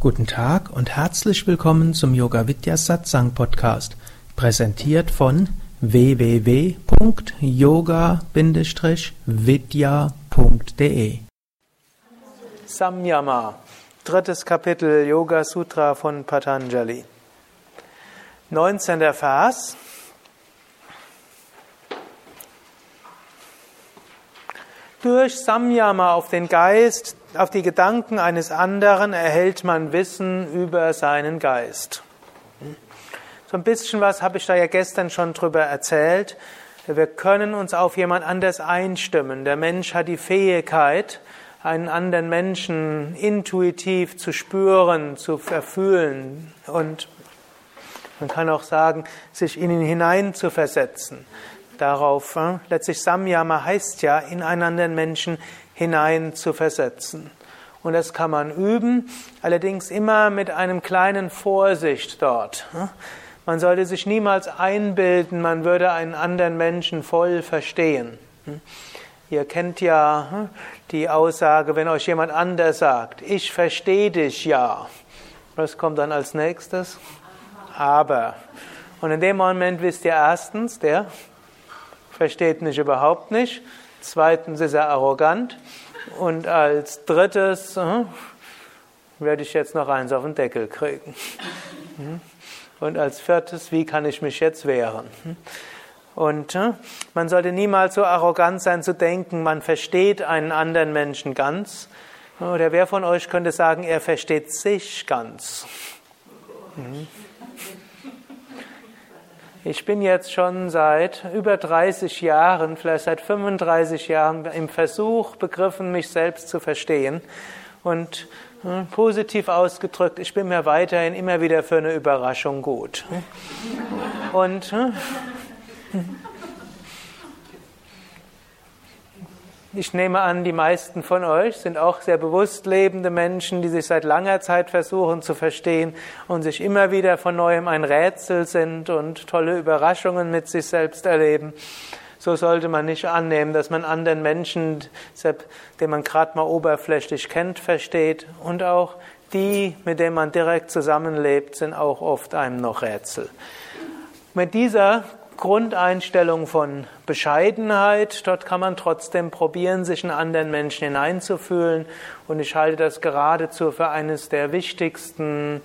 Guten Tag und herzlich willkommen zum Yoga-Vidya Satsang Podcast, präsentiert von www.yoga-vidya.de. Samyama, 3. Kapitel Yoga Sutra von Patanjali. 19. Vers. Durch Samyama auf den Geist, auf die Gedanken eines anderen erhält man Wissen über seinen Geist. So ein bisschen was habe ich da ja gestern schon drüber erzählt. Wir können uns auf jemand anders einstimmen. Der Mensch hat die Fähigkeit, einen anderen Menschen intuitiv zu spüren, zu erfühlen und man kann auch sagen, sich in ihn hineinzuversetzen. Darauf, letztlich Samyama heißt ja, in einen anderen Menschen hinein zu versetzen. Und das kann man üben, allerdings immer mit einem kleinen Vorsicht dort. Man sollte sich niemals einbilden, man würde einen anderen Menschen voll verstehen. Ihr kennt ja die Aussage, wenn euch jemand anders sagt, ich verstehe dich ja. Was kommt dann als nächstes? Aber. Und in dem Moment wisst ihr erstens, der versteht mich überhaupt nicht. Zweitens ist er arrogant. Und als drittes werde ich jetzt noch eins auf den Deckel kriegen. Und als viertes, wie kann ich mich jetzt wehren? Und man sollte niemals so arrogant sein zu denken, man versteht einen anderen Menschen ganz. Oder wer von euch könnte sagen, er versteht sich ganz? Ich bin jetzt schon seit über 30 Jahren, vielleicht seit 35 Jahren im Versuch begriffen, mich selbst zu verstehen. Und positiv ausgedrückt, ich bin mir weiterhin immer wieder für eine Überraschung gut. Und ich nehme an, die meisten von euch sind auch sehr bewusst lebende Menschen, die sich seit langer Zeit versuchen zu verstehen und sich immer wieder von Neuem ein Rätsel sind und tolle Überraschungen mit sich selbst erleben. So sollte man nicht annehmen, dass man anderen Menschen, den man gerade mal oberflächlich kennt, versteht. Und auch die, mit denen man direkt zusammenlebt, sind auch oft einem noch Rätsel. Mit dieser Grundeinstellung von Bescheidenheit, dort kann man trotzdem probieren, sich in anderen Menschen hineinzufühlen, und ich halte das geradezu für eines der wichtigsten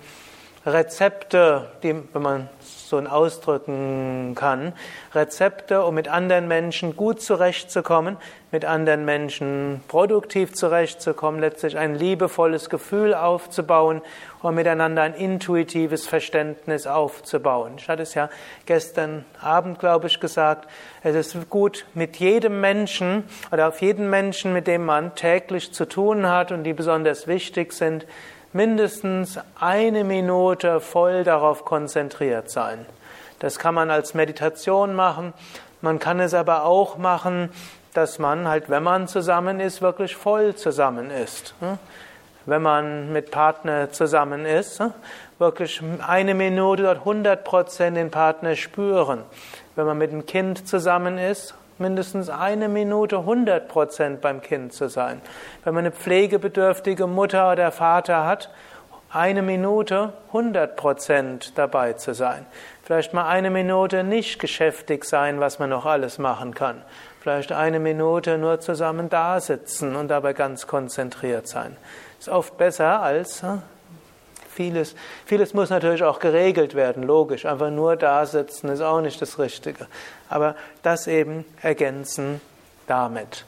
Rezepte, die, wenn man so ausdrücken kann, Rezepte, um mit anderen Menschen gut zurechtzukommen, mit anderen Menschen produktiv zurechtzukommen, letztlich ein liebevolles Gefühl aufzubauen und miteinander ein intuitives Verständnis aufzubauen. Ich hatte es ja gestern Abend, glaube ich, gesagt, es ist gut, mit jedem Menschen oder auf jeden Menschen, mit dem man täglich zu tun hat und die besonders wichtig sind, mindestens eine Minute voll darauf konzentriert sein. Das kann man als Meditation machen. Man kann es aber auch machen, dass man halt, wenn man zusammen ist, wirklich voll zusammen ist. Wenn man mit Partner zusammen ist, wirklich eine Minute dort 100% den Partner spüren. Wenn man mit einem Kind zusammen ist, mindestens eine Minute 100% beim Kind zu sein. Wenn man eine pflegebedürftige Mutter oder Vater hat, eine Minute 100% dabei zu sein. Vielleicht mal eine Minute nicht geschäftig sein, was man noch alles machen kann. Vielleicht eine Minute nur zusammen da sitzen und dabei ganz konzentriert sein. Ist oft besser als vieles. Vieles muss natürlich auch geregelt werden, logisch. Einfach nur da sitzen ist auch nicht das Richtige. Aber das eben ergänzen damit.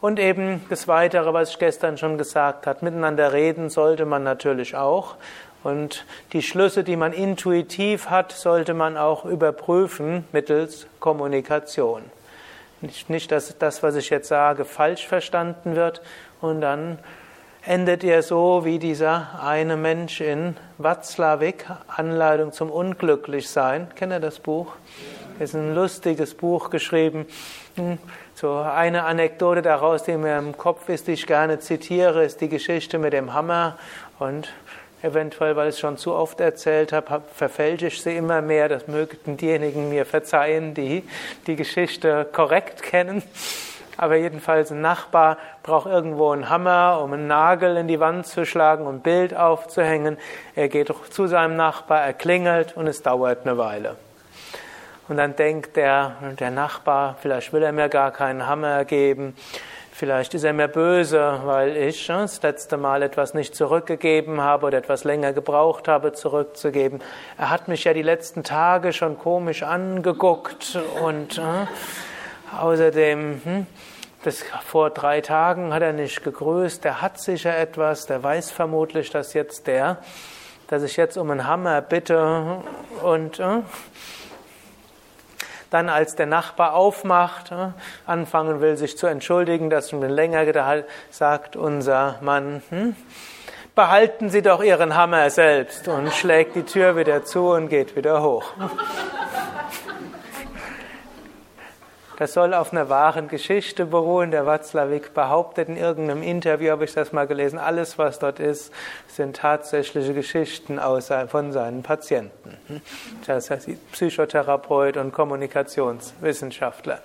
Und eben das Weitere, was ich gestern schon gesagt habe, miteinander reden sollte man natürlich auch. Und die Schlüsse, die man intuitiv hat, sollte man auch überprüfen mittels Kommunikation. Nicht, dass das, was ich jetzt sage, falsch verstanden wird und dann endet ihr so wie dieser eine Mensch in Watzlawick, Anleitung zum Unglücklichsein. Kennt ihr das Buch? Es ist ein lustiges Buch geschrieben. So eine Anekdote daraus, die mir im Kopf ist, die ich gerne zitiere, ist die Geschichte mit dem Hammer. Und eventuell, weil ich es schon zu oft erzählt habe, verfälsche ich sie immer mehr. Das mögen diejenigen mir verzeihen, die die Geschichte korrekt kennen. Aber jedenfalls ein Nachbar braucht irgendwo einen Hammer, um einen Nagel in die Wand zu schlagen, um ein Bild aufzuhängen. Er geht zu seinem Nachbar, er klingelt und es dauert eine Weile. Und dann denkt der Nachbar, vielleicht will er mir gar keinen Hammer geben, vielleicht ist er mir böse, weil ich das letzte Mal etwas nicht zurückgegeben habe oder etwas länger gebraucht habe, zurückzugeben. Er hat mich ja die letzten Tage schon komisch angeguckt und außerdem, vor 3 Tagen hat er nicht gegrüßt, der hat sicher etwas, der weiß vermutlich, dass ich jetzt um einen Hammer bitte und... Dann, als der Nachbar aufmacht, anfangen will, sich zu entschuldigen, dass schon länger gedauert, sagt unser Mann, behalten Sie doch Ihren Hammer selbst, und schlägt die Tür wieder zu und geht wieder hoch. Das soll auf einer wahren Geschichte beruhen. Der Watzlawick behauptet in irgendeinem Interview, habe ich das mal gelesen, alles, was dort ist, sind tatsächliche Geschichten von seinen Patienten. Das heißt, Psychotherapeut und Kommunikationswissenschaftler.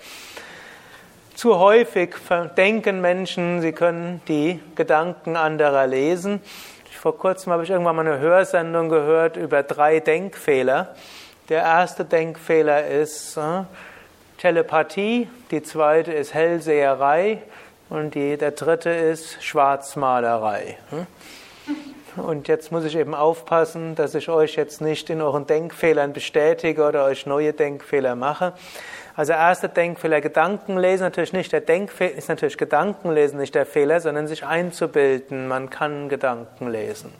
Zu häufig denken Menschen, sie können die Gedanken anderer lesen. Vor kurzem habe ich irgendwann mal eine Hörsendung gehört über 3 Denkfehler. Der erste Denkfehler ist... Telepathie, die zweite ist Hellseherei und der dritte ist Schwarzmalerei. Und jetzt muss ich eben aufpassen, dass ich euch jetzt nicht in euren Denkfehlern bestätige oder euch neue Denkfehler mache. Also erster Denkfehler, Gedankenlesen, ist natürlich Gedankenlesen nicht der Fehler, sondern sich einzubilden. Man kann Gedanken lesen.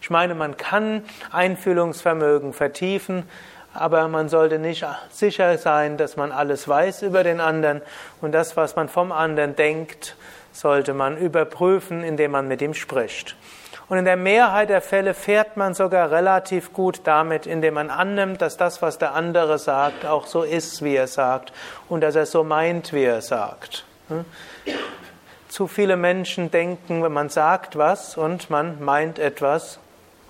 Ich meine, man kann Einfühlungsvermögen vertiefen, aber man sollte nicht sicher sein, dass man alles weiß über den anderen, und das, was man vom anderen denkt, sollte man überprüfen, indem man mit ihm spricht. Und in der Mehrheit der Fälle fährt man sogar relativ gut damit, indem man annimmt, dass das, was der andere sagt, auch so ist, wie er sagt, und dass er so meint, wie er sagt. Zu viele Menschen denken, wenn man sagt was und man meint etwas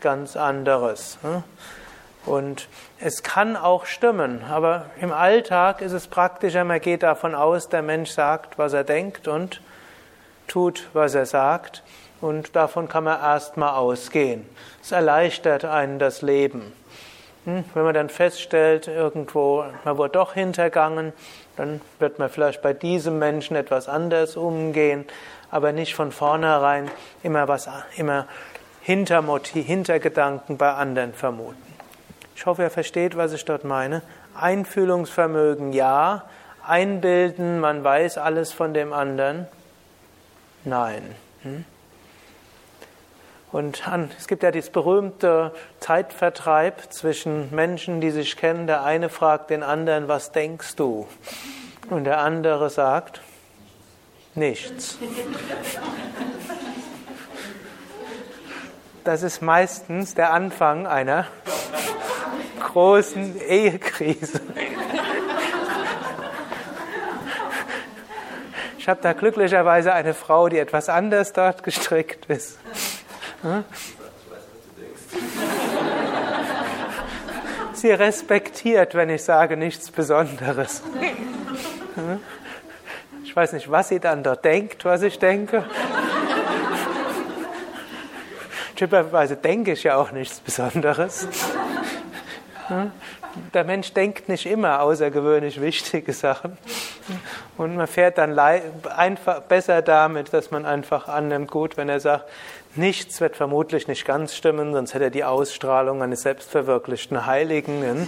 ganz anderes. Und es kann auch stimmen, aber im Alltag ist es praktischer, man geht davon aus, der Mensch sagt, was er denkt und tut, was er sagt, und davon kann man erstmal ausgehen. Es erleichtert einen das Leben. Wenn man dann feststellt, irgendwo, man wurde doch hintergangen, dann wird man vielleicht bei diesem Menschen etwas anders umgehen, aber nicht von vornherein immer Hintergedanken bei anderen vermuten. Ich hoffe, ihr versteht, was ich dort meine. Einfühlungsvermögen, ja. Einbilden, man weiß alles von dem anderen, nein. Und es gibt ja dieses berühmte Zeitvertreib zwischen Menschen, die sich kennen. Der eine fragt den anderen, was denkst du? Und der andere sagt, nichts. Das ist meistens der Anfang einer großen Ehekrise. Ich habe da glücklicherweise eine Frau, die etwas anders dort gestrickt ist. Sie respektiert, wenn ich sage, nichts Besonderes. Ich weiß nicht, was sie dann dort denkt, was ich denke. Typischerweise denke ich ja auch nichts Besonderes. Der Mensch denkt nicht immer außergewöhnlich wichtige Sachen. Und man fährt dann einfach besser damit, dass man einfach annimmt, gut, wenn er sagt, nichts wird vermutlich nicht ganz stimmen, sonst hätte er die Ausstrahlung eines selbstverwirklichten Heiligen.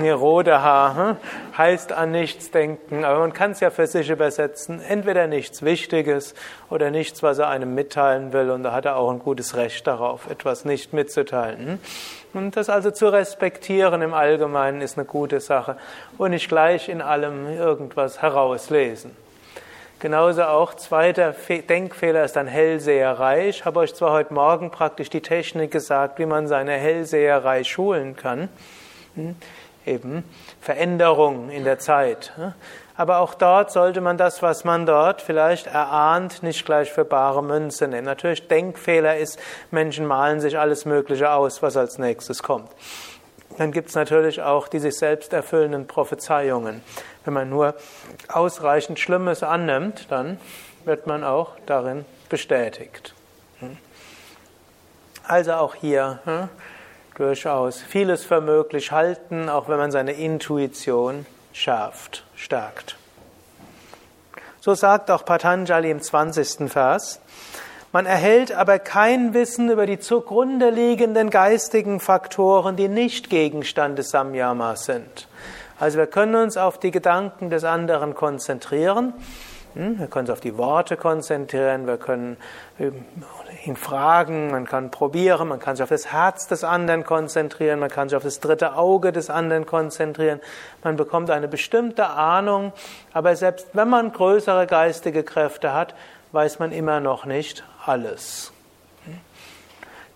Niroda heißt an nichts denken, aber man kann es ja für sich übersetzen, entweder nichts Wichtiges oder nichts, was er einem mitteilen will, und da hat er auch ein gutes Recht darauf, etwas nicht mitzuteilen. Und das also zu respektieren im Allgemeinen ist eine gute Sache und nicht gleich in allem irgendwas herauslesen. Genauso auch, zweiter Denkfehler ist dann Hellseherei. Ich habe euch zwar heute Morgen praktisch die Technik gesagt, wie man seine Hellseherei schulen kann. Eben Veränderung in der Zeit. Aber auch dort sollte man das, was man dort vielleicht erahnt, nicht gleich für bare Münze nehmen. Natürlich, Denkfehler ist, Menschen malen sich alles Mögliche aus, was als nächstes kommt. Dann gibt es natürlich auch die sich selbst erfüllenden Prophezeiungen. Wenn man nur ausreichend Schlimmes annimmt, dann wird man auch darin bestätigt. Also auch hier durchaus vieles für möglich halten, auch wenn man seine Intuition schärft, stärkt. So sagt auch Patanjali im 20. Vers: Man erhält aber kein Wissen über die zugrunde liegenden geistigen Faktoren, die nicht Gegenstand des Samyamas sind. Also wir können uns auf die Gedanken des anderen konzentrieren, wir können uns auf die Worte konzentrieren, wir können ihn fragen, man kann probieren, man kann sich auf das Herz des anderen konzentrieren, man kann sich auf das dritte Auge des anderen konzentrieren, man bekommt eine bestimmte Ahnung, aber selbst wenn man größere geistige Kräfte hat, weiß man immer noch nicht alles.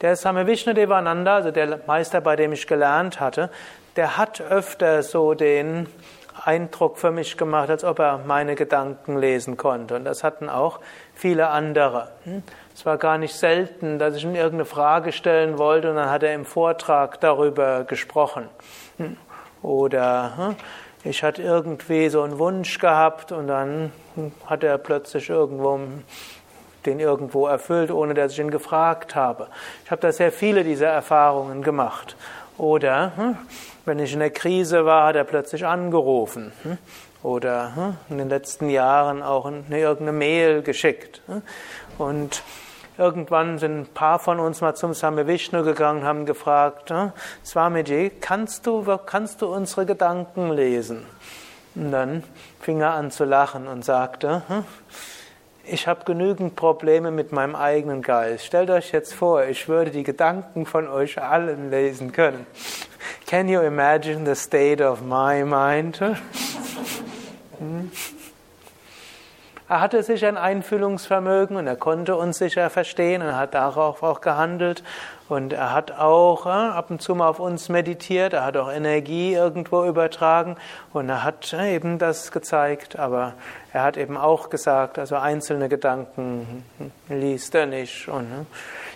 Der Swami Vishnu Devananda, also der Meister, bei dem ich gelernt hatte, der hat öfter so den Eindruck für mich gemacht, als ob er meine Gedanken lesen konnte. Und das hatten auch viele andere. Es war gar nicht selten, dass ich ihm irgendeine Frage stellen wollte und dann hat er im Vortrag darüber gesprochen. Oder ich hatte irgendwie so einen Wunsch gehabt und dann hat er plötzlich den irgendwo erfüllt, ohne dass ich ihn gefragt habe. Ich habe da sehr viele dieser Erfahrungen gemacht. Oder wenn ich in der Krise war, hat er plötzlich angerufen. Oder in den letzten Jahren auch irgendeine Mail geschickt. Und irgendwann sind ein paar von uns mal zum Swami Vishnu gegangen und haben gefragt: Swamiji, kannst du unsere Gedanken lesen? Und dann fing er an zu lachen und sagte: Ich habe genügend Probleme mit meinem eigenen Geist. Stellt euch jetzt vor, ich würde die Gedanken von euch allen lesen können. Can you imagine the state of my mind? Er hatte sicher ein Einfühlungsvermögen und er konnte uns sicher verstehen und hat darauf auch gehandelt. Und er hat auch ab und zu mal auf uns meditiert, er hat auch Energie irgendwo übertragen und er hat eben das gezeigt. Aber er hat eben auch gesagt, also einzelne Gedanken liest er nicht. Und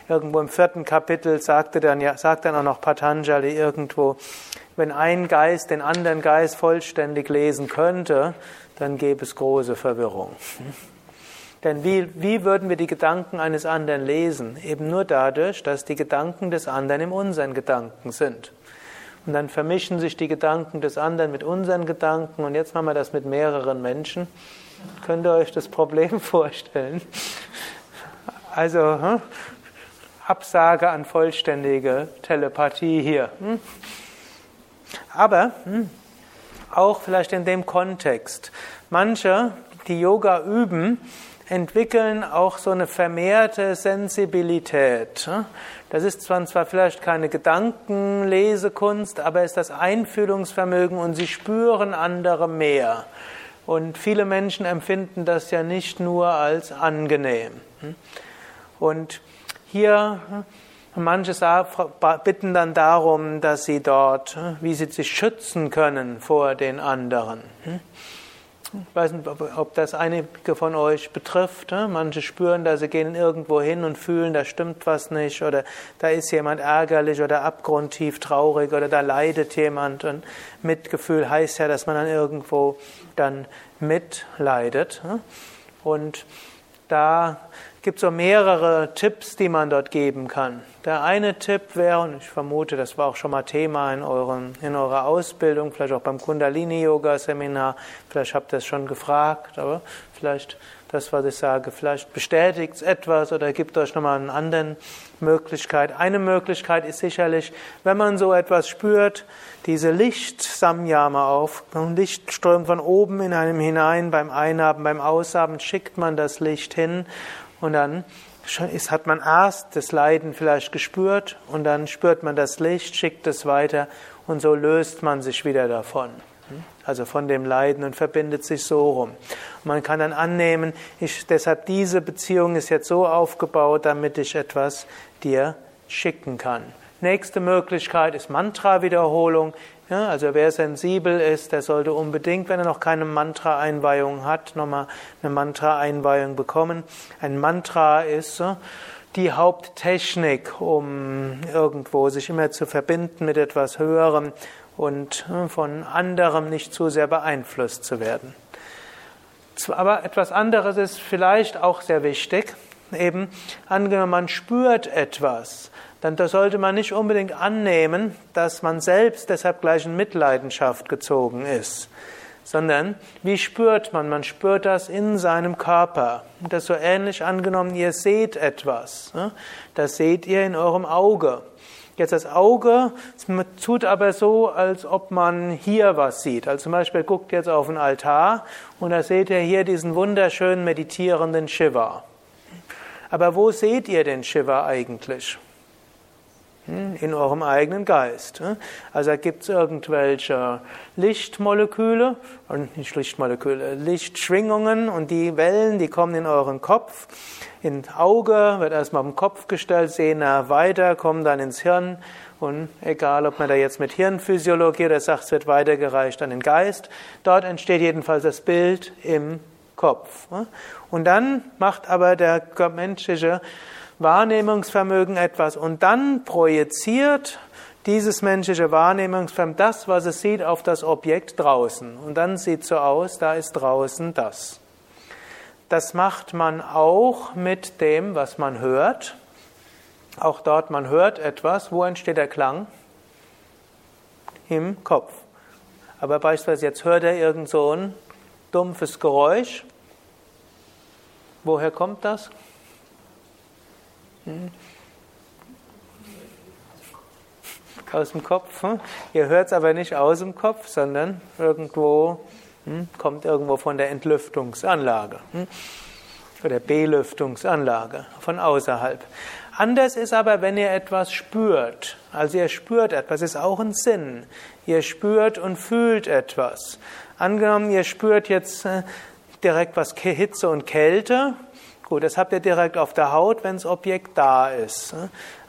irgendwo im 4. Kapitel sagt dann auch noch Patanjali irgendwo: Wenn ein Geist den anderen Geist vollständig lesen könnte, dann gäbe es große Verwirrung. Denn wie würden wir die Gedanken eines anderen lesen? Eben nur dadurch, dass die Gedanken des anderen in unseren Gedanken sind. Und dann vermischen sich die Gedanken des anderen mit unseren Gedanken. Und jetzt machen wir das mit mehreren Menschen. Könnt ihr euch das Problem vorstellen? Also Absage an vollständige Telepathie hier. Aber auch vielleicht in dem Kontext. Manche, die Yoga üben, entwickeln auch so eine vermehrte Sensibilität. Das ist zwar vielleicht keine Gedankenlesekunst, aber es ist das Einfühlungsvermögen und sie spüren andere mehr. Und viele Menschen empfinden das ja nicht nur als angenehm. Und hier manche bitten dann darum, dass sie dort, wie sie sich schützen können vor den anderen. Ich weiß nicht, ob das einige von euch betrifft. Manche spüren, dass sie gehen irgendwo hin und fühlen, da stimmt was nicht oder da ist jemand ärgerlich oder abgrundtief traurig oder da leidet jemand. Und Mitgefühl heißt ja, dass man dann irgendwo dann mitleidet. Und da gibt es so mehrere Tipps, die man dort geben kann. Der eine Tipp wäre, und ich vermute, das war auch schon mal Thema in eurer Ausbildung, vielleicht auch beim Kundalini-Yoga-Seminar, vielleicht habt ihr es schon gefragt, aber vielleicht das, was ich sage, vielleicht bestätigt es etwas oder gibt euch nochmal eine andere Möglichkeit. Eine Möglichkeit ist sicherlich, wenn man so etwas spürt, diese Licht-Samyama auf. Licht strömt von oben in einem hinein, beim Einatmen, beim Ausatmen schickt man das Licht hin. Und dann hat man erst das Leiden vielleicht gespürt und dann spürt man das Licht, schickt es weiter und so löst man sich wieder davon. Also von dem Leiden und verbindet sich so rum. Man kann dann annehmen, deshalb diese Beziehung ist jetzt so aufgebaut, damit ich etwas dir schicken kann. Nächste Möglichkeit ist Mantra-Wiederholung. Ja, also wer sensibel ist, der sollte unbedingt, wenn er noch keine Mantra-Einweihung hat, nochmal eine Mantra-Einweihung bekommen. Ein Mantra ist die Haupttechnik, um irgendwo sich immer zu verbinden mit etwas Höherem und von anderem nicht zu sehr beeinflusst zu werden. Aber etwas anderes ist vielleicht auch sehr wichtig. Eben, angenommen, man spürt etwas, dann sollte man nicht unbedingt annehmen, dass man selbst deshalb gleich in Mitleidenschaft gezogen ist, sondern wie spürt man? Man spürt das in seinem Körper. Und das ist so ähnlich, angenommen, ihr seht etwas. Das seht ihr in eurem Auge. Jetzt das Auge tut aber so, als ob man hier was sieht. Also zum Beispiel guckt jetzt auf einen Altar und da seht ihr hier diesen wunderschönen meditierenden Shiva. Aber wo seht ihr den Shiva eigentlich? In eurem eigenen Geist. Also da gibt es irgendwelche Lichtmoleküle, nicht Lichtmoleküle, Lichtschwingungen, und die Wellen, die kommen in euren Kopf, ins Auge, wird erstmal auf den Kopf gestellt, sehen da weiter, kommen dann ins Hirn, und egal, ob man da jetzt mit Hirnphysiologie oder sagt, es wird weitergereicht an den Geist, dort entsteht jedenfalls das Bild im Kopf. Und dann macht aber der menschliche Wahrnehmungsvermögen etwas und dann projiziert dieses menschliche Wahrnehmungsvermögen das, was es sieht, auf das Objekt draußen. Und dann sieht es so aus, da ist draußen das. Das macht man auch mit dem, was man hört. Auch dort, man hört etwas. Wo entsteht der Klang? Im Kopf. Aber beispielsweise jetzt hört er irgend so ein dumpfes Geräusch. Woher kommt das? Aus dem Kopf. Ihr hört es aber nicht aus dem Kopf, sondern irgendwo, kommt irgendwo von der Entlüftungsanlage oder Belüftungsanlage, von außerhalb. Anders ist aber, wenn ihr etwas spürt. Also ihr spürt etwas, ist auch ein Sinn. Ihr spürt und fühlt etwas. Angenommen, ihr spürt jetzt direkt was Hitze und Kälte. Gut, das habt ihr direkt auf der Haut, wenn das Objekt da ist.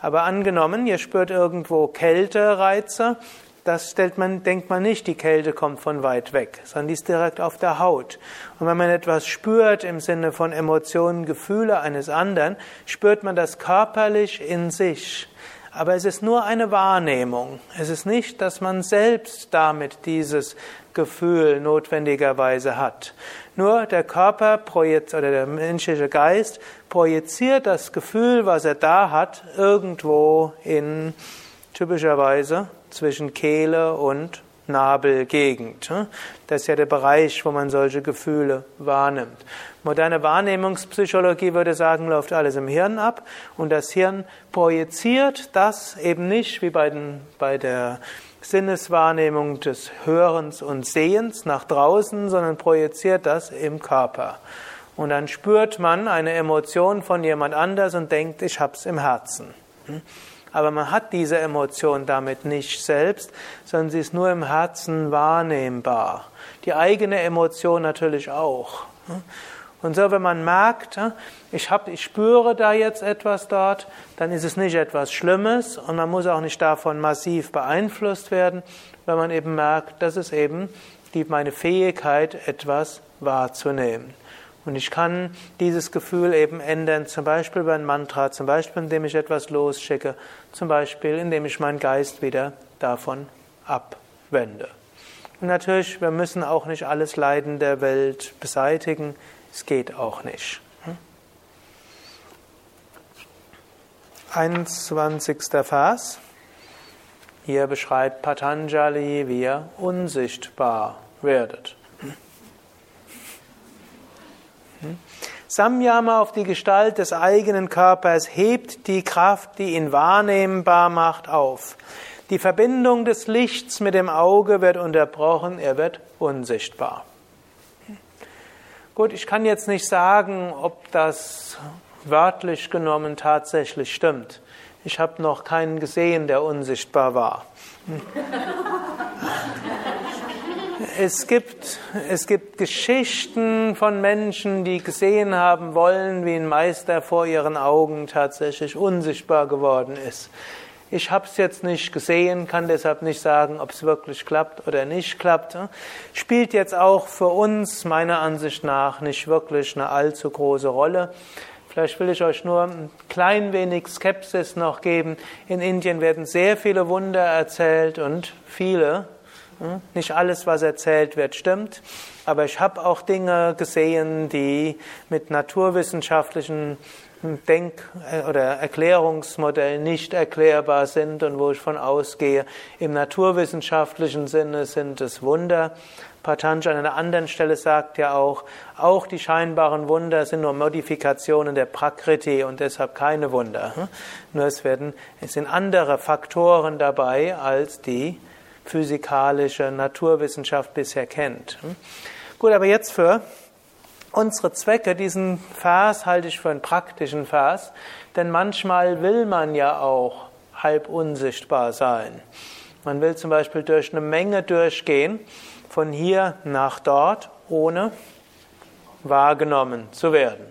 Aber angenommen, ihr spürt irgendwo Kältereize, das denkt man nicht, die Kälte kommt von weit weg, sondern die ist direkt auf der Haut. Und wenn man etwas spürt im Sinne von Emotionen, Gefühle eines anderen, spürt man das körperlich in sich. Aber es ist nur eine Wahrnehmung. Es ist nicht, dass man selbst damit dieses Gefühl notwendigerweise hat. Nur der Körper projiziert, oder der menschliche Geist projiziert das Gefühl, was er da hat, irgendwo in, typischerweise, zwischen Kehle und Nabelgegend. Das ist ja der Bereich, wo man solche Gefühle wahrnimmt. Moderne Wahrnehmungspsychologie würde sagen, läuft alles im Hirn ab, und das Hirn projiziert das eben nicht wie bei der Sinneswahrnehmung des Hörens und Sehens nach draußen, sondern projiziert das im Körper. Und dann spürt man eine Emotion von jemand anders und denkt, ich hab's im Herzen. Aber man hat diese Emotion damit nicht selbst, sondern sie ist nur im Herzen wahrnehmbar. Die eigene Emotion natürlich auch. Und so, wenn man merkt, ich spüre da jetzt etwas dort, dann ist es nicht etwas Schlimmes und man muss auch nicht davon massiv beeinflusst werden, weil man eben merkt, das ist eben meine Fähigkeit, etwas wahrzunehmen. Und ich kann dieses Gefühl eben ändern, zum Beispiel über ein Mantra, zum Beispiel indem ich etwas losschicke, zum Beispiel indem ich meinen Geist wieder davon abwende. Und natürlich, wir müssen auch nicht alles Leiden der Welt beseitigen, es geht auch nicht. 21. Vers, hier beschreibt Patanjali, wie ihr unsichtbar werdet. Samyama auf die Gestalt des eigenen Körpers hebt die Kraft, die ihn wahrnehmbar macht, auf. Die Verbindung des Lichts mit dem Auge wird unterbrochen, er wird unsichtbar. Gut, ich kann jetzt nicht sagen, ob das wörtlich genommen tatsächlich stimmt. Ich habe noch keinen gesehen, der unsichtbar war. Es gibt Geschichten von Menschen, die gesehen haben wollen, wie ein Meister vor ihren Augen tatsächlich unsichtbar geworden ist. Ich habe es jetzt nicht gesehen, kann deshalb nicht sagen, ob es wirklich klappt oder nicht klappt. Spielt jetzt auch für uns meiner Ansicht nach nicht wirklich eine allzu große Rolle. Vielleicht will ich euch nur ein klein wenig Skepsis noch geben. In Indien werden sehr viele Wunder erzählt und viele. Nicht alles, was erzählt wird, stimmt. Aber ich habe auch Dinge gesehen, die mit naturwissenschaftlichen Denk- oder Erklärungsmodellen nicht erklärbar sind und wo ich von ausgehe, im naturwissenschaftlichen Sinne sind es Wunder. Patanjali an einer anderen Stelle sagt ja auch die scheinbaren Wunder sind nur Modifikationen der Prakriti und deshalb keine Wunder. Nur es sind andere Faktoren dabei, als die physikalische Naturwissenschaft bisher kennt. Gut, aber jetzt für unsere Zwecke, diesen Vers halte ich für einen praktischen Vers, denn manchmal will man ja auch halb unsichtbar sein. Man will zum Beispiel durch eine Menge durchgehen, von hier nach dort, ohne wahrgenommen zu werden.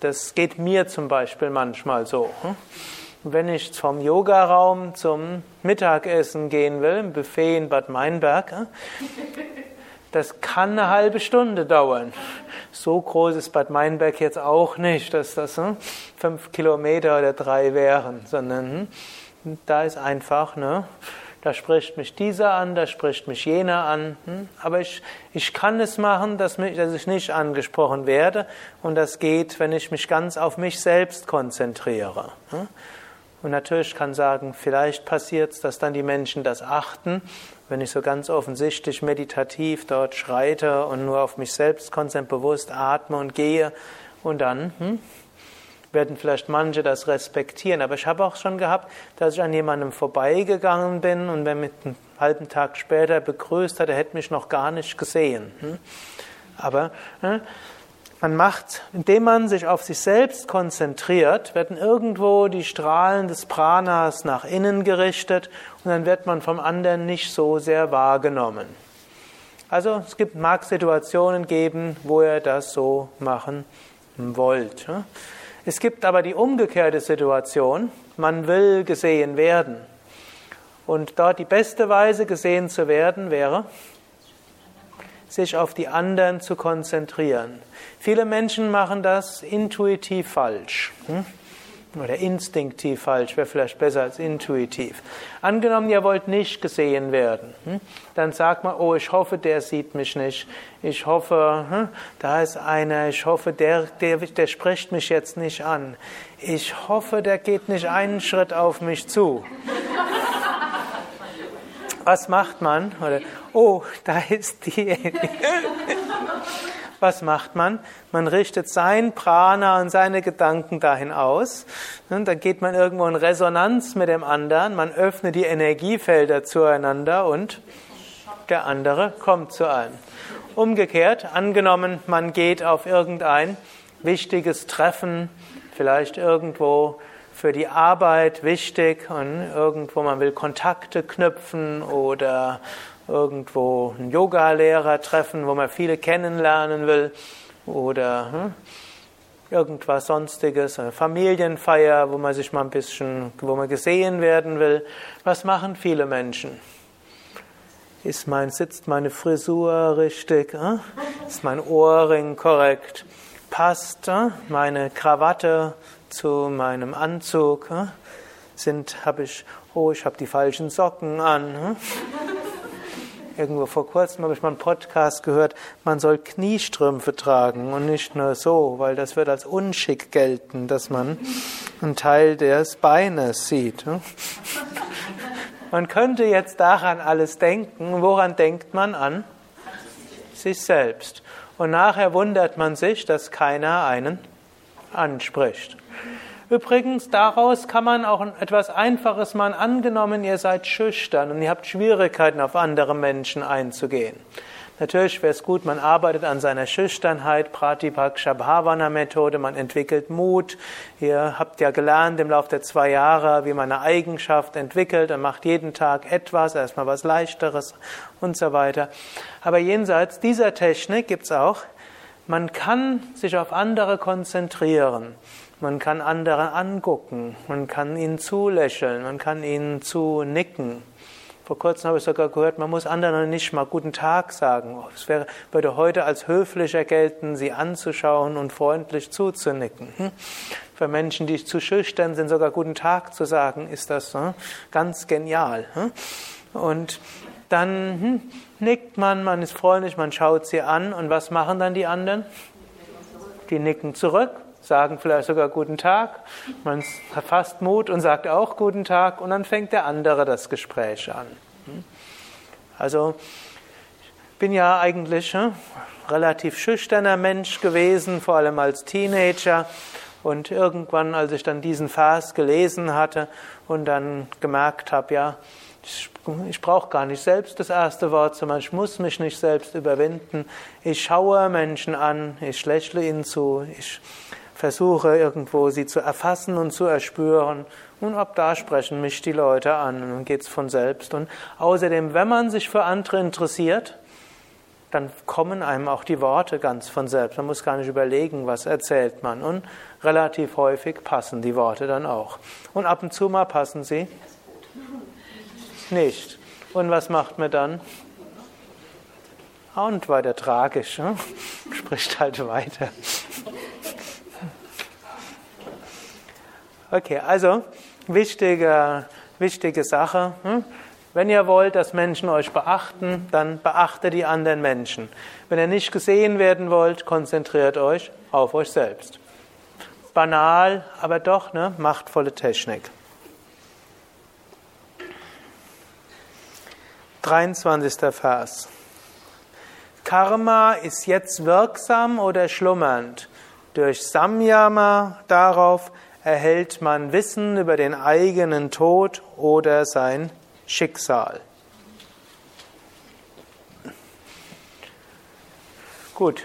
Das geht mir zum Beispiel manchmal so. Wenn ich vom Yogaraum zum Mittagessen gehen will, im Buffet in Bad Meinberg, das kann eine halbe Stunde dauern. So groß ist Bad Meinberg jetzt auch nicht, dass das 5 Kilometer oder 3 wären, sondern da ist einfach, da spricht mich dieser an, da spricht mich jener an. Aber ich kann es machen, dass ich nicht angesprochen werde. Und das geht, wenn ich mich ganz auf mich selbst konzentriere. Und natürlich kann ich sagen, vielleicht passiert es, dass dann die Menschen das achten, wenn ich so ganz offensichtlich meditativ dort schreite und nur auf mich selbst konzentriert bewusst atme und gehe. Und dann werden vielleicht manche das respektieren. Aber ich habe auch schon gehabt, dass ich an jemandem vorbeigegangen bin und wenn mit einem halben Tag später begrüßt hat, er hätte mich noch gar nicht gesehen. Aber man macht, indem man sich auf sich selbst konzentriert, werden irgendwo die Strahlen des Pranas nach innen gerichtet und dann wird man vom anderen nicht so sehr wahrgenommen. Also es mag Situationen geben, wo ihr das so machen wollt. Es gibt aber die umgekehrte Situation, man will gesehen werden. Und dort die beste Weise, gesehen zu werden, wäre, sich auf die anderen zu konzentrieren. Viele Menschen machen das intuitiv falsch. Oder instinktiv falsch, wäre vielleicht besser als intuitiv. Angenommen, ihr wollt nicht gesehen werden. Dann sagt man, oh, ich hoffe, der sieht mich nicht. Ich hoffe, da ist einer. Ich hoffe, der spricht mich jetzt nicht an. Ich hoffe, der geht nicht einen Schritt auf mich zu. Was macht man? Oder, oh, da ist die. Was macht man? Man richtet sein Prana und seine Gedanken dahin aus. Und dann geht man irgendwo in Resonanz mit dem anderen. Man öffnet die Energiefelder zueinander und der andere kommt zu einem. Umgekehrt, angenommen, man geht auf irgendein wichtiges Treffen, vielleicht irgendwo für die Arbeit wichtig und irgendwo man will Kontakte knüpfen oder irgendwo einen Yoga-Lehrer treffen, wo man viele kennenlernen will oder irgendwas Sonstiges, eine Familienfeier, wo man sich mal ein bisschen, wo man gesehen werden will. Was machen viele Menschen? Sitzt meine Frisur richtig? Ist mein Ohrring korrekt? Passt meine Krawatte zu meinem Anzug? Ich habe die falschen Socken an. Irgendwo vor kurzem habe ich mal einen Podcast gehört, man soll Kniestrümpfe tragen und nicht nur so, weil das wird als unschick gelten, dass man einen Teil des Beines sieht. Man könnte jetzt daran alles denken. Woran denkt man an? Sich selbst. Und nachher wundert man sich, dass keiner einen anspricht. Übrigens, daraus kann man auch etwas Einfaches machen. Angenommen, ihr seid schüchtern und ihr habt Schwierigkeiten, auf andere Menschen einzugehen. Natürlich wäre es gut, man arbeitet an seiner Schüchternheit, Pratipaksha-Bhavana-Methode, man entwickelt Mut. Ihr habt ja gelernt im Laufe der 2 Jahre, wie man eine Eigenschaft entwickelt und macht jeden Tag etwas, erstmal was Leichteres und so weiter. Aber jenseits dieser Technik gibt es auch, man kann sich auf andere konzentrieren. Man kann andere angucken, man kann ihnen zulächeln, man kann ihnen zunicken. Vor kurzem habe ich sogar gehört, man muss anderen nicht mal guten Tag sagen. Es würde heute als höflicher gelten, sie anzuschauen und freundlich zuzunicken. Für Menschen, die zu schüchtern sind, sogar guten Tag zu sagen, ist das ganz genial. Und dann nickt man, man ist freundlich, man schaut sie an. Und was machen dann die anderen? Die nicken zurück, sagen vielleicht sogar guten Tag. Man fasst Mut und sagt auch guten Tag. Und dann fängt der andere das Gespräch an. Also ich bin ja eigentlich relativ schüchterner Mensch gewesen, vor allem als Teenager. Und irgendwann, als ich dann diesen Vers gelesen hatte und dann gemerkt habe, ja, ich brauche gar nicht selbst das erste Wort zu machen, ich muss mich nicht selbst überwinden. Ich schaue Menschen an, ich lächle ihnen zu, ich versuche irgendwo sie zu erfassen und zu erspüren. Und ab da sprechen mich die Leute an und dann geht es von selbst. Und außerdem, wenn man sich für andere interessiert, dann kommen einem auch die Worte ganz von selbst. Man muss gar nicht überlegen, was erzählt man. Und relativ häufig passen die Worte dann auch. Und ab und zu mal passen sie nicht. Und was macht man dann? Und weiter tragisch. Ne? Spricht halt weiter. Okay, also wichtige Sache. Wenn ihr wollt, dass Menschen euch beachten, dann beachtet die anderen Menschen. Wenn ihr nicht gesehen werden wollt, konzentriert euch auf euch selbst. Banal, aber doch eine machtvolle Technik. 23. Vers. Karma ist jetzt wirksam oder schlummernd. Durch Samyama darauf erhält man Wissen über den eigenen Tod oder sein Schicksal. Gut.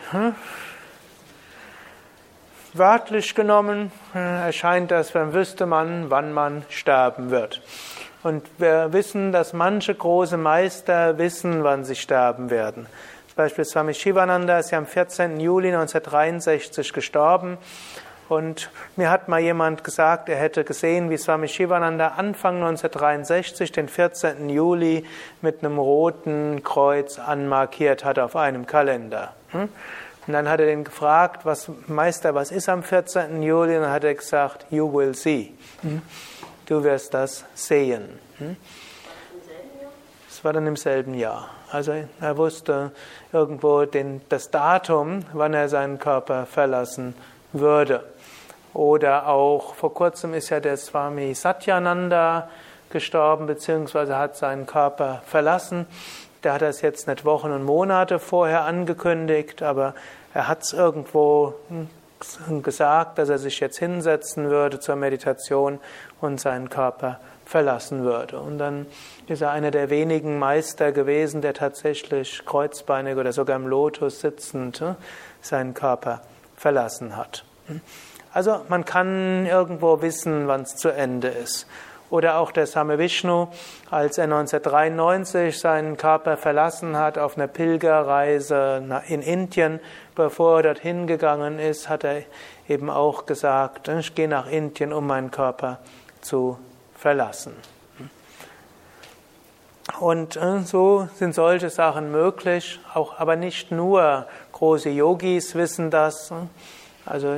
Wörtlich genommen erscheint das, wenn wüsste man, wann man sterben wird. Und wir wissen, dass manche große Meister wissen, wann sie sterben werden. Zum Beispiel Swami Shivananda ist ja am 14. Juli 1963 gestorben. Und mir hat mal jemand gesagt, er hätte gesehen, wie Swami Shivananda Anfang 1963 den 14. Juli mit einem roten Kreuz anmarkiert hat auf einem Kalender. Und dann hat er den gefragt, Meister, was ist am 14. Juli? Und dann hat er gesagt, you will see. Du wirst das sehen. Es war dann im selben Jahr. Also er wusste irgendwo das Datum, wann er seinen Körper verlassen würde. Oder auch vor kurzem ist ja der Swami Satyananda gestorben, beziehungsweise hat seinen Körper verlassen. Der hat das jetzt nicht Wochen und Monate vorher angekündigt, aber er hat es irgendwo gesagt, dass er sich jetzt hinsetzen würde zur Meditation und seinen Körper verlassen würde. Und dann ist er einer der wenigen Meister gewesen, der tatsächlich kreuzbeinig oder sogar im Lotus sitzend seinen Körper verlassen hat. Also man kann irgendwo wissen, wann es zu Ende ist. Oder auch der Swami Vishnu, als er 1993 seinen Körper verlassen hat auf einer Pilgerreise in Indien, bevor er dorthin gegangen ist, hat er eben auch gesagt, ich gehe nach Indien, um meinen Körper zu verlassen. Und so sind solche Sachen möglich, auch, aber nicht nur große Yogis wissen das. Also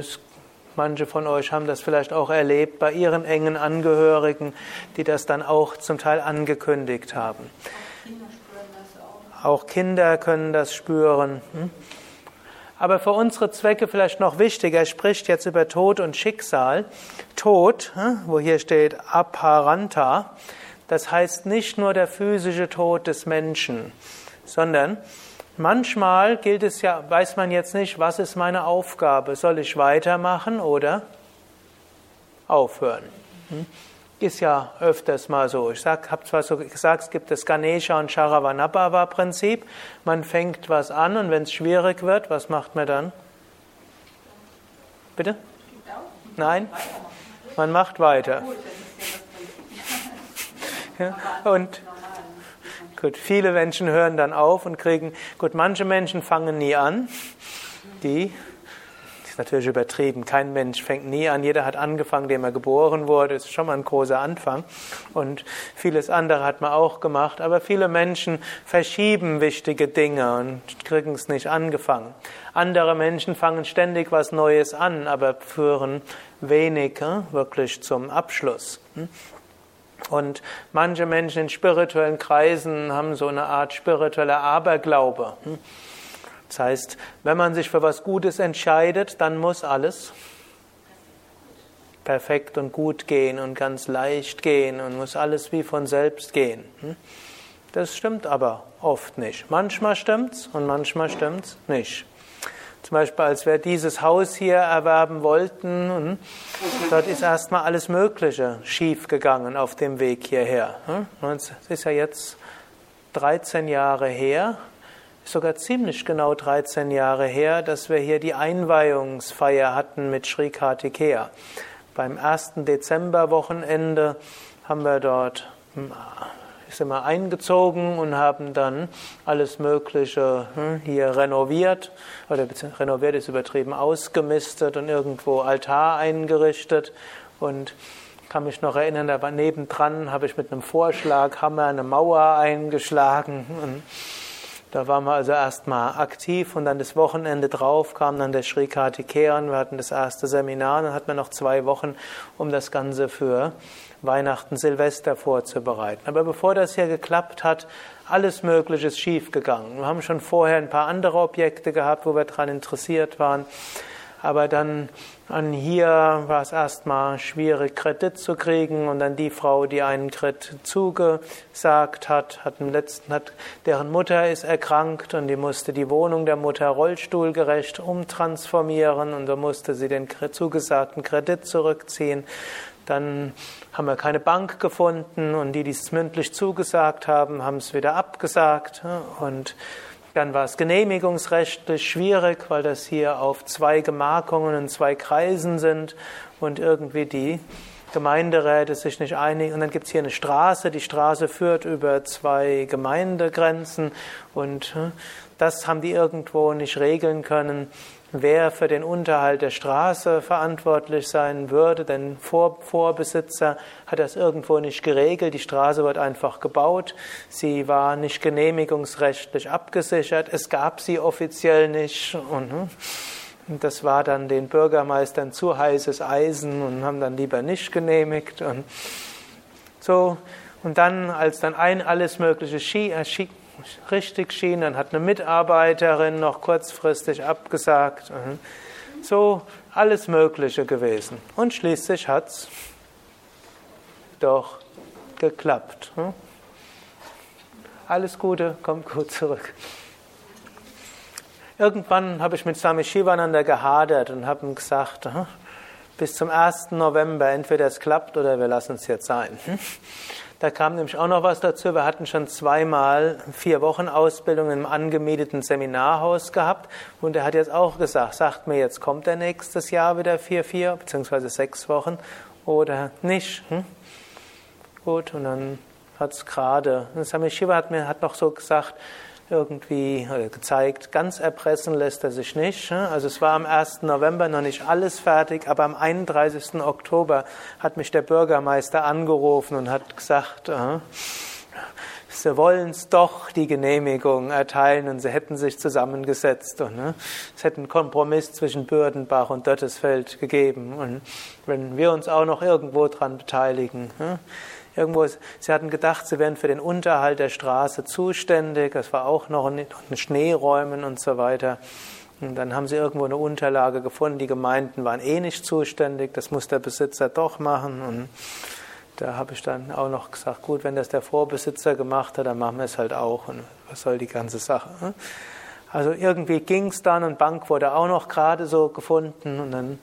manche von euch haben das vielleicht auch erlebt bei ihren engen Angehörigen, die das dann auch zum Teil angekündigt haben. Auch Kinder können das spüren. Aber für unsere Zwecke vielleicht noch wichtiger, er spricht jetzt über Tod und Schicksal. Tod, wo hier steht Apparanta, das heißt nicht nur der physische Tod des Menschen, sondern manchmal gilt es ja, weiß man jetzt nicht, was ist meine Aufgabe? Soll ich weitermachen oder aufhören? Ist ja öfters mal so. Ich habe zwar so gesagt, es gibt das Ganesha- und Sharavanabhava-Prinzip. Man fängt was an und wenn es schwierig wird, was macht man dann? Bitte? Nein? Man macht weiter. Ja, und gut, viele Menschen hören dann auf und kriegen, manche Menschen fangen nie an, die ist natürlich übertrieben. Kein Mensch fängt nie an. Jeder hat angefangen, indem er geboren wurde. Das ist schon mal ein großer Anfang. Und vieles andere hat man auch gemacht. Aber viele Menschen verschieben wichtige Dinge und kriegen es nicht angefangen. Andere Menschen fangen ständig was Neues an, aber führen wenig wirklich zum Abschluss. Und manche Menschen in spirituellen Kreisen haben so eine Art spiritueller Aberglaube. Das heißt, wenn man sich für was Gutes entscheidet, dann muss alles perfekt und gut gehen und ganz leicht gehen und muss alles wie von selbst gehen. Das stimmt aber oft nicht. Manchmal stimmt's und manchmal stimmt's nicht. Zum Beispiel, als wir dieses Haus hier erwerben wollten, dort ist erstmal alles Mögliche schief gegangen auf dem Weg hierher. Das ist ja jetzt 13 Jahre her, ist sogar ziemlich genau 13 Jahre her, dass wir hier die Einweihungsfeier hatten mit Shri Kartikeya. Beim 1. Dezemberwochenende haben wir dort sind wir eingezogen und haben dann alles Mögliche hier renoviert, oder renoviert ist übertrieben, ausgemistet und irgendwo Altar eingerichtet. Und kann mich noch erinnern, da war nebendran, habe ich mit einem Vorschlaghammer eine Mauer eingeschlagen. Und da waren wir also erstmal aktiv und dann das Wochenende drauf kam dann der Shri Kartikeya und wir hatten das erste Seminar und dann hatten wir noch 2 Wochen, um das Ganze für Weihnachten, Silvester vorzubereiten. Aber bevor das hier geklappt hat, alles Mögliche ist schiefgegangen. Wir haben schon vorher ein paar andere Objekte gehabt, wo wir daran interessiert waren. Aber dann hier war es erstmal schwierig, Kredit zu kriegen. Und dann die Frau, die einen Kredit zugesagt hat, deren Mutter ist erkrankt und die musste die Wohnung der Mutter rollstuhlgerecht umtransformieren. Und da musste sie den zugesagten Kredit zurückziehen. Dann haben wir keine Bank gefunden und die, die es mündlich zugesagt haben, haben es wieder abgesagt. Und dann war es genehmigungsrechtlich schwierig, weil das hier auf 2 Gemarkungen und 2 Kreisen sind und irgendwie die Gemeinderäte sich nicht einigen. Und dann gibt es hier eine Straße, die Straße führt über 2 Gemeindegrenzen und das haben die irgendwo nicht regeln können, wer für den Unterhalt der Straße verantwortlich sein würde, denn Vorbesitzer hat das irgendwo nicht geregelt, die Straße wird einfach gebaut, sie war nicht genehmigungsrechtlich abgesichert, es gab sie offiziell nicht und das war dann den Bürgermeistern zu heißes Eisen und haben dann lieber nicht genehmigt und so. Und dann, als dann alles mögliche richtig schien, dann hat eine Mitarbeiterin noch kurzfristig abgesagt. So alles Mögliche gewesen. Und schließlich hat es doch geklappt. Alles Gute, kommt gut zurück. Irgendwann habe ich mit Swami Shivananda gehadert und habe ihm gesagt, bis zum 1. November, entweder es klappt oder wir lassen es jetzt sein. Da kam nämlich auch noch was dazu. Wir hatten schon zweimal 4 Wochen Ausbildung im angemieteten Seminarhaus gehabt. Und er hat jetzt auch gesagt, sagt mir jetzt, kommt er nächstes Jahr wieder 4 bzw. 6 Wochen oder nicht. Gut, und dann hat es gerade. Swami Shiva hat noch so gesagt, irgendwie oder gezeigt, ganz erpressen lässt er sich nicht. Also es war am 1. November noch nicht alles fertig, aber am 31. Oktober hat mich der Bürgermeister angerufen und hat gesagt, sie wollen es doch die Genehmigung erteilen und sie hätten sich zusammengesetzt und es hätte einen Kompromiss zwischen Bürdenbach und Döttesfeld gegeben und wenn wir uns auch noch irgendwo dran beteiligen. Sie hatten gedacht, sie wären für den Unterhalt der Straße zuständig. Das war auch noch ein Schneeräumen und so weiter. Und dann haben sie irgendwo eine Unterlage gefunden. Die Gemeinden waren eh nicht zuständig. Das muss der Besitzer doch machen. Und da habe ich dann auch noch gesagt, gut, wenn das der Vorbesitzer gemacht hat, dann machen wir es halt auch. Und was soll die ganze Sache? Also irgendwie ging es dann und Bank wurde auch noch gerade so gefunden und dann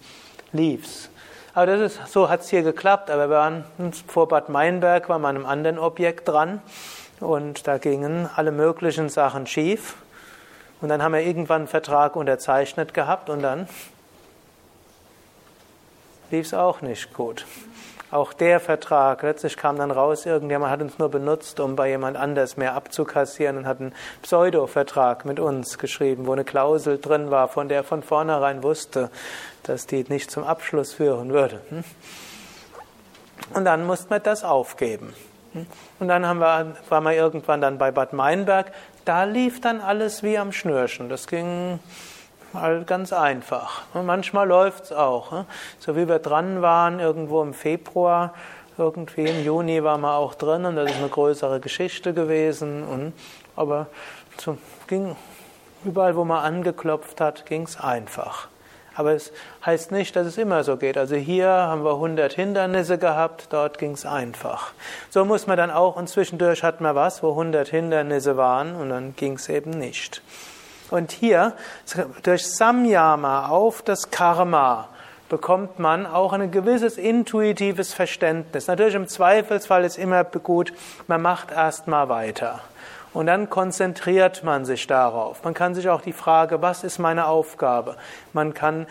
lief's. Aber so hat es hier geklappt, aber wir waren vor Bad Meinberg, waren wir an einem anderen Objekt dran und da gingen alle möglichen Sachen schief und dann haben wir irgendwann einen Vertrag unterzeichnet gehabt und dann lief es auch nicht gut. Auch der Vertrag, letztlich kam dann raus, irgendjemand hat uns nur benutzt, um bei jemand anders mehr abzukassieren und hat einen Pseudo-Vertrag mit uns geschrieben, wo eine Klausel drin war, von der er von vornherein wusste, dass die nicht zum Abschluss führen würde. Und dann musste man das aufgeben. Und dann waren wir irgendwann dann bei Bad Meinberg. Da lief dann alles wie am Schnürchen. Das ging ganz einfach. Und manchmal läuft's auch. So wie wir dran waren, irgendwo im Februar, irgendwie im Juni waren wir auch drin und das ist eine größere Geschichte gewesen. Aber so ging, überall, wo man angeklopft hat, ging's einfach. Aber es heißt nicht, dass es immer so geht. Also hier haben wir 100 Hindernisse gehabt, dort ging's einfach. So muss man dann auch, und zwischendurch hatten wir was, wo 100 Hindernisse waren und dann ging's eben nicht. Und hier, durch Samyama auf das Karma, bekommt man auch ein gewisses intuitives Verständnis. Natürlich im Zweifelsfall ist immer gut, man macht erstmal weiter. Und dann konzentriert man sich darauf. Man kann sich auch die Frage, was ist meine Aufgabe? Man kann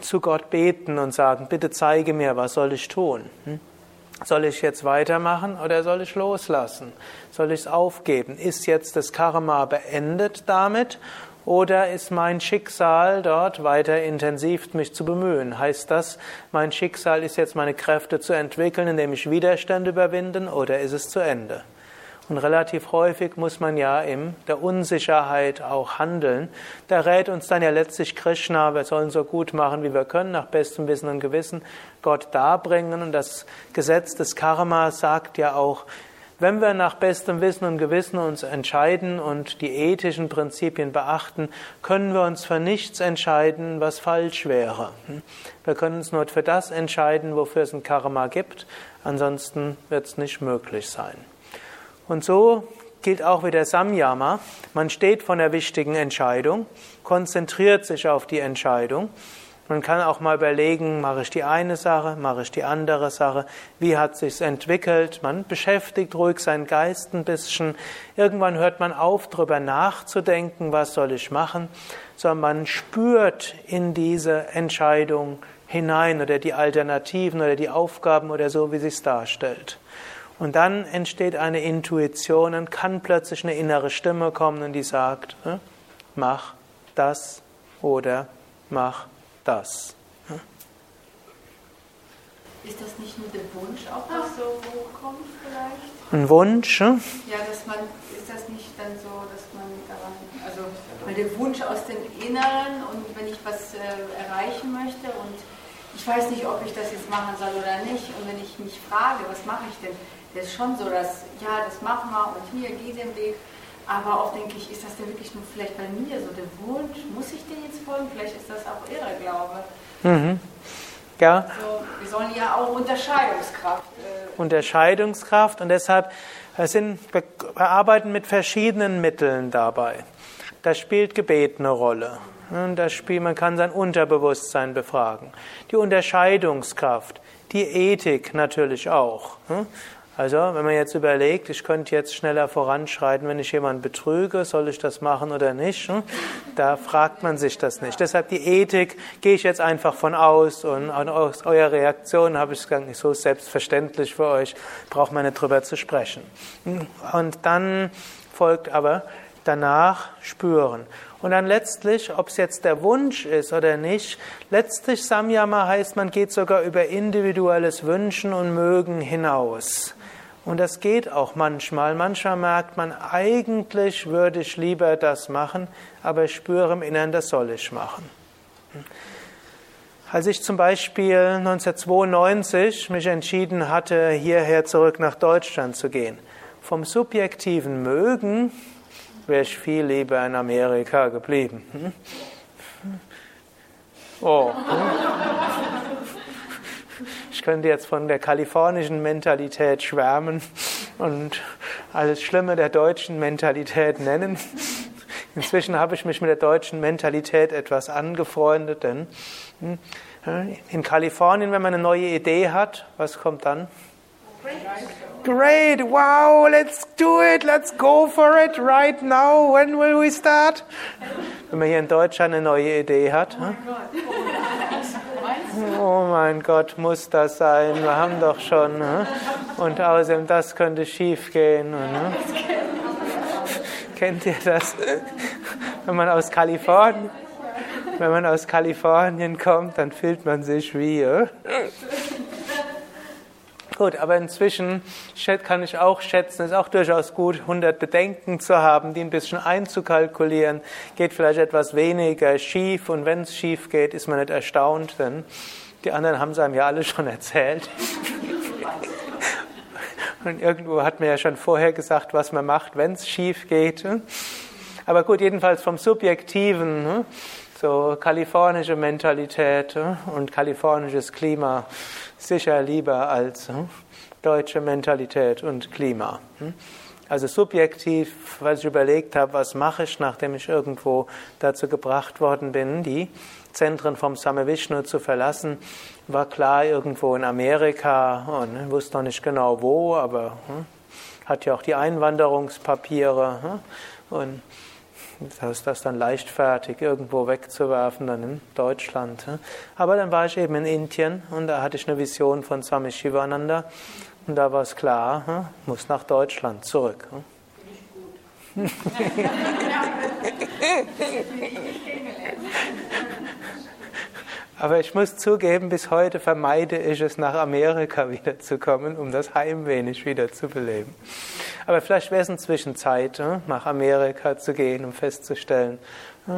zu Gott beten und sagen, bitte zeige mir, was soll ich tun? Soll ich jetzt weitermachen oder soll ich loslassen? Soll ich es aufgeben? Ist jetzt das Karma beendet damit oder ist mein Schicksal dort weiter intensiv mich zu bemühen? Heißt das, mein Schicksal ist jetzt meine Kräfte zu entwickeln, indem ich Widerstände überwinden oder ist es zu Ende? Und relativ häufig muss man ja in der Unsicherheit auch handeln. Da rät uns dann ja letztlich Krishna, wir sollen so gut machen, wie wir können, nach bestem Wissen und Gewissen Gott darbringen. Und das Gesetz des Karma sagt ja auch, wenn wir nach bestem Wissen und Gewissen uns entscheiden und die ethischen Prinzipien beachten, können wir uns für nichts entscheiden, was falsch wäre. Wir können uns nur für das entscheiden, wofür es ein Karma gibt. Ansonsten wird es nicht möglich sein. Und so gilt auch wieder Samyama. Man steht vor einer wichtigen Entscheidung, konzentriert sich auf die Entscheidung. Man kann auch mal überlegen, mache ich die eine Sache, mache ich die andere Sache, wie hat es sich entwickelt. Man beschäftigt ruhig seinen Geist ein bisschen. Irgendwann hört man auf, darüber nachzudenken, was soll ich machen, sondern man spürt in diese Entscheidung hinein oder die Alternativen oder die Aufgaben oder so, wie sie es darstellt. Und dann entsteht eine Intuition und kann plötzlich eine innere Stimme kommen und die sagt, mach das oder mach das. Ist das nicht nur der Wunsch auch noch so hochkommt vielleicht? Ein Wunsch? Ja, dass man, ist das nicht dann so, dass man daran, also weil der Wunsch aus dem Inneren und wenn ich was erreichen möchte und ich weiß nicht, ob ich das jetzt machen soll oder nicht und wenn ich mich frage, was mache ich denn? Das ist schon so, dass, ja, das machen wir und hier, geh den Weg. Aber auch denke ich, ist das denn wirklich nur vielleicht bei mir so der Wunsch? Muss ich den jetzt folgen? Vielleicht ist das auch Irrglaube. Mhm. Ja. Also, wir sollen ja auch Unterscheidungskraft. Unterscheidungskraft und deshalb wir arbeiten mit verschiedenen Mitteln dabei. Da spielt Gebet eine Rolle. Man kann sein Unterbewusstsein befragen. Die Unterscheidungskraft. Die Ethik natürlich auch. Also, wenn man jetzt überlegt, ich könnte jetzt schneller voranschreiten, wenn ich jemanden betrüge, soll ich das machen oder nicht? Da fragt man sich das nicht. Deshalb die Ethik, gehe ich jetzt einfach von aus und aus eurer Reaktion habe ich es gar nicht so selbstverständlich für euch, braucht man nicht drüber zu sprechen. Und dann folgt aber danach spüren. Und dann letztlich, ob es jetzt der Wunsch ist oder nicht, letztlich Samyama heißt, man geht sogar über individuelles Wünschen und Mögen hinaus. Und das geht auch manchmal. Manchmal merkt man, eigentlich würde ich lieber das machen, aber ich spüre im Inneren, das soll ich machen. Als ich zum Beispiel 1992 mich entschieden hatte, hierher zurück nach Deutschland zu gehen, vom subjektiven Mögen wäre ich viel lieber in Amerika geblieben. Oh. Ich könnte jetzt von der kalifornischen Mentalität schwärmen und alles Schlimme der deutschen Mentalität nennen. Inzwischen habe ich mich mit der deutschen Mentalität etwas angefreundet, denn in Kalifornien, wenn man eine neue Idee hat, was kommt dann? Great, wow, let's do it, let's go for it right now, when will we start? Wenn man hier in Deutschland eine neue Idee hat. Oh mein Gott. oh mein Gott, muss das sein, wir haben doch schon. Ne? Und außerdem, das könnte schief gehen. Ne? Kennt ihr das? Wenn man aus Kalifornien kommt, dann fühlt man sich wie. Gut, aber inzwischen kann ich auch schätzen, es ist auch durchaus gut, 100 Bedenken zu haben, die ein bisschen einzukalkulieren. Geht vielleicht etwas weniger schief, und wenn es schief geht, ist man nicht erstaunt, denn die anderen haben es einem ja alle schon erzählt. Und irgendwo hat man ja schon vorher gesagt, was man macht, wenn es schief geht. Aber gut, jedenfalls vom Subjektiven, so kalifornische Mentalität und kalifornisches Klima, sicher lieber als deutsche Mentalität und Klima. Also subjektiv, weil ich überlegt habe, was mache ich, nachdem ich irgendwo dazu gebracht worden bin, die Zentren vom Same Vishnu zu verlassen, war klar irgendwo in Amerika und wusste noch nicht genau wo, aber hat ja auch die Einwanderungspapiere. Und das dann leichtfertig irgendwo wegzuwerfen, dann in Deutschland. Aber dann war ich eben in Indien und da hatte ich eine Vision von Swami Shivananda und da war es klar, muss nach Deutschland zurück. Nicht gut. Aber ich muss zugeben, bis heute vermeide ich es, nach Amerika wiederzukommen, um das Heimweh nicht wieder zu beleben. Aber vielleicht wäre es inzwischen Zeit, nach Amerika zu gehen, um festzustellen. Das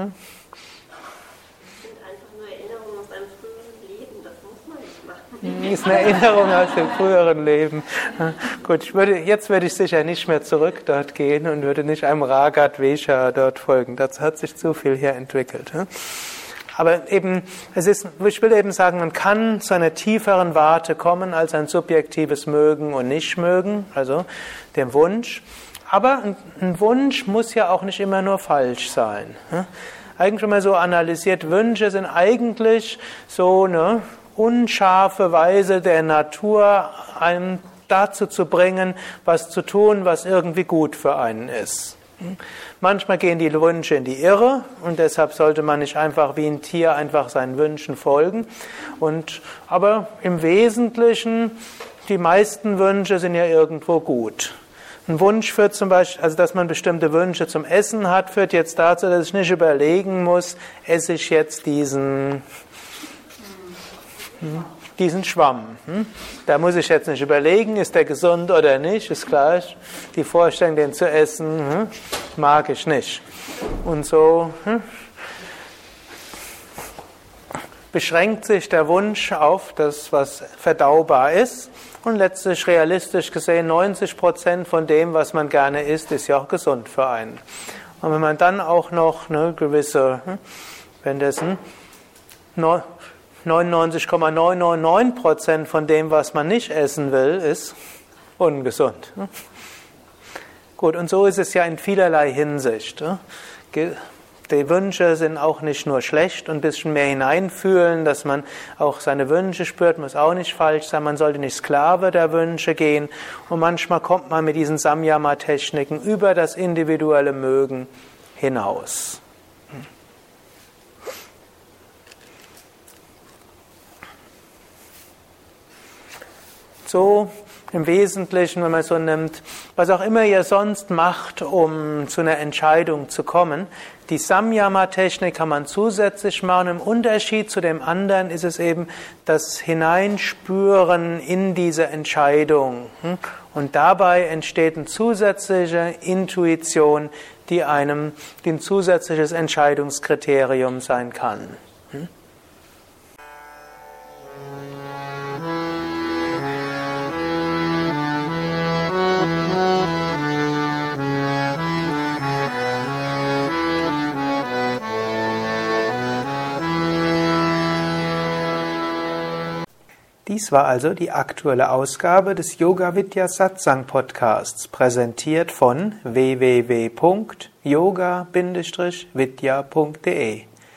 sind einfach nur Erinnerungen aus einem früheren Leben, das muss man nicht machen. Das ist eine Erinnerung aus dem früheren Leben. Gut, jetzt würde ich sicher nicht mehr zurück dort gehen und würde nicht einem Ragat Vesha dort folgen. Dazu hat sich zu viel hier entwickelt. Aber eben, ich will eben sagen, man kann zu einer tieferen Warte kommen als ein subjektives Mögen und Nichtmögen, also dem Wunsch. Aber ein Wunsch muss ja auch nicht immer nur falsch sein. Eigentlich, wenn man so analysiert, Wünsche sind eigentlich so eine unscharfe Weise der Natur, einen dazu zu bringen, was zu tun, was irgendwie gut für einen ist. Manchmal gehen die Wünsche in die Irre und deshalb sollte man nicht einfach wie ein Tier einfach seinen Wünschen folgen. Aber im Wesentlichen, die meisten Wünsche sind ja irgendwo gut. Ein Wunsch führt zum Beispiel, also dass man bestimmte Wünsche zum Essen hat, führt jetzt dazu, dass ich nicht überlegen muss, esse ich jetzt diesen Schwamm. Da muss ich jetzt nicht überlegen, ist der gesund oder nicht, ist klar, die Vorstellung, den zu essen, mag ich nicht. Und so beschränkt sich der Wunsch auf das, was verdaubar ist. Und letztlich realistisch gesehen, 90% von dem, was man gerne isst, ist ja auch gesund für einen. Und wenn man dann auch noch eine gewisse, wenn dessen 99,999% von dem, was man nicht essen will, ist ungesund. Gut, und so ist es ja in vielerlei Hinsicht. Die Wünsche sind auch nicht nur schlecht, und ein bisschen mehr hineinfühlen, dass man auch seine Wünsche spürt, muss auch nicht falsch sein, man sollte nicht Sklave der Wünsche gehen, und manchmal kommt man mit diesen Samyama-Techniken über das individuelle Mögen hinaus. So im Wesentlichen, wenn man so nimmt, was auch immer ihr sonst macht, um zu einer Entscheidung zu kommen, die Samyama-Technik kann man zusätzlich machen. Im Unterschied zu dem anderen ist es eben das Hineinspüren in diese Entscheidung. Und dabei entsteht eine zusätzliche Intuition, die einem ein zusätzliches Entscheidungskriterium sein kann. Dies war also die aktuelle Ausgabe des Yoga-Vidya Satsang-Podcasts, präsentiert von www.yoga-vidya.de.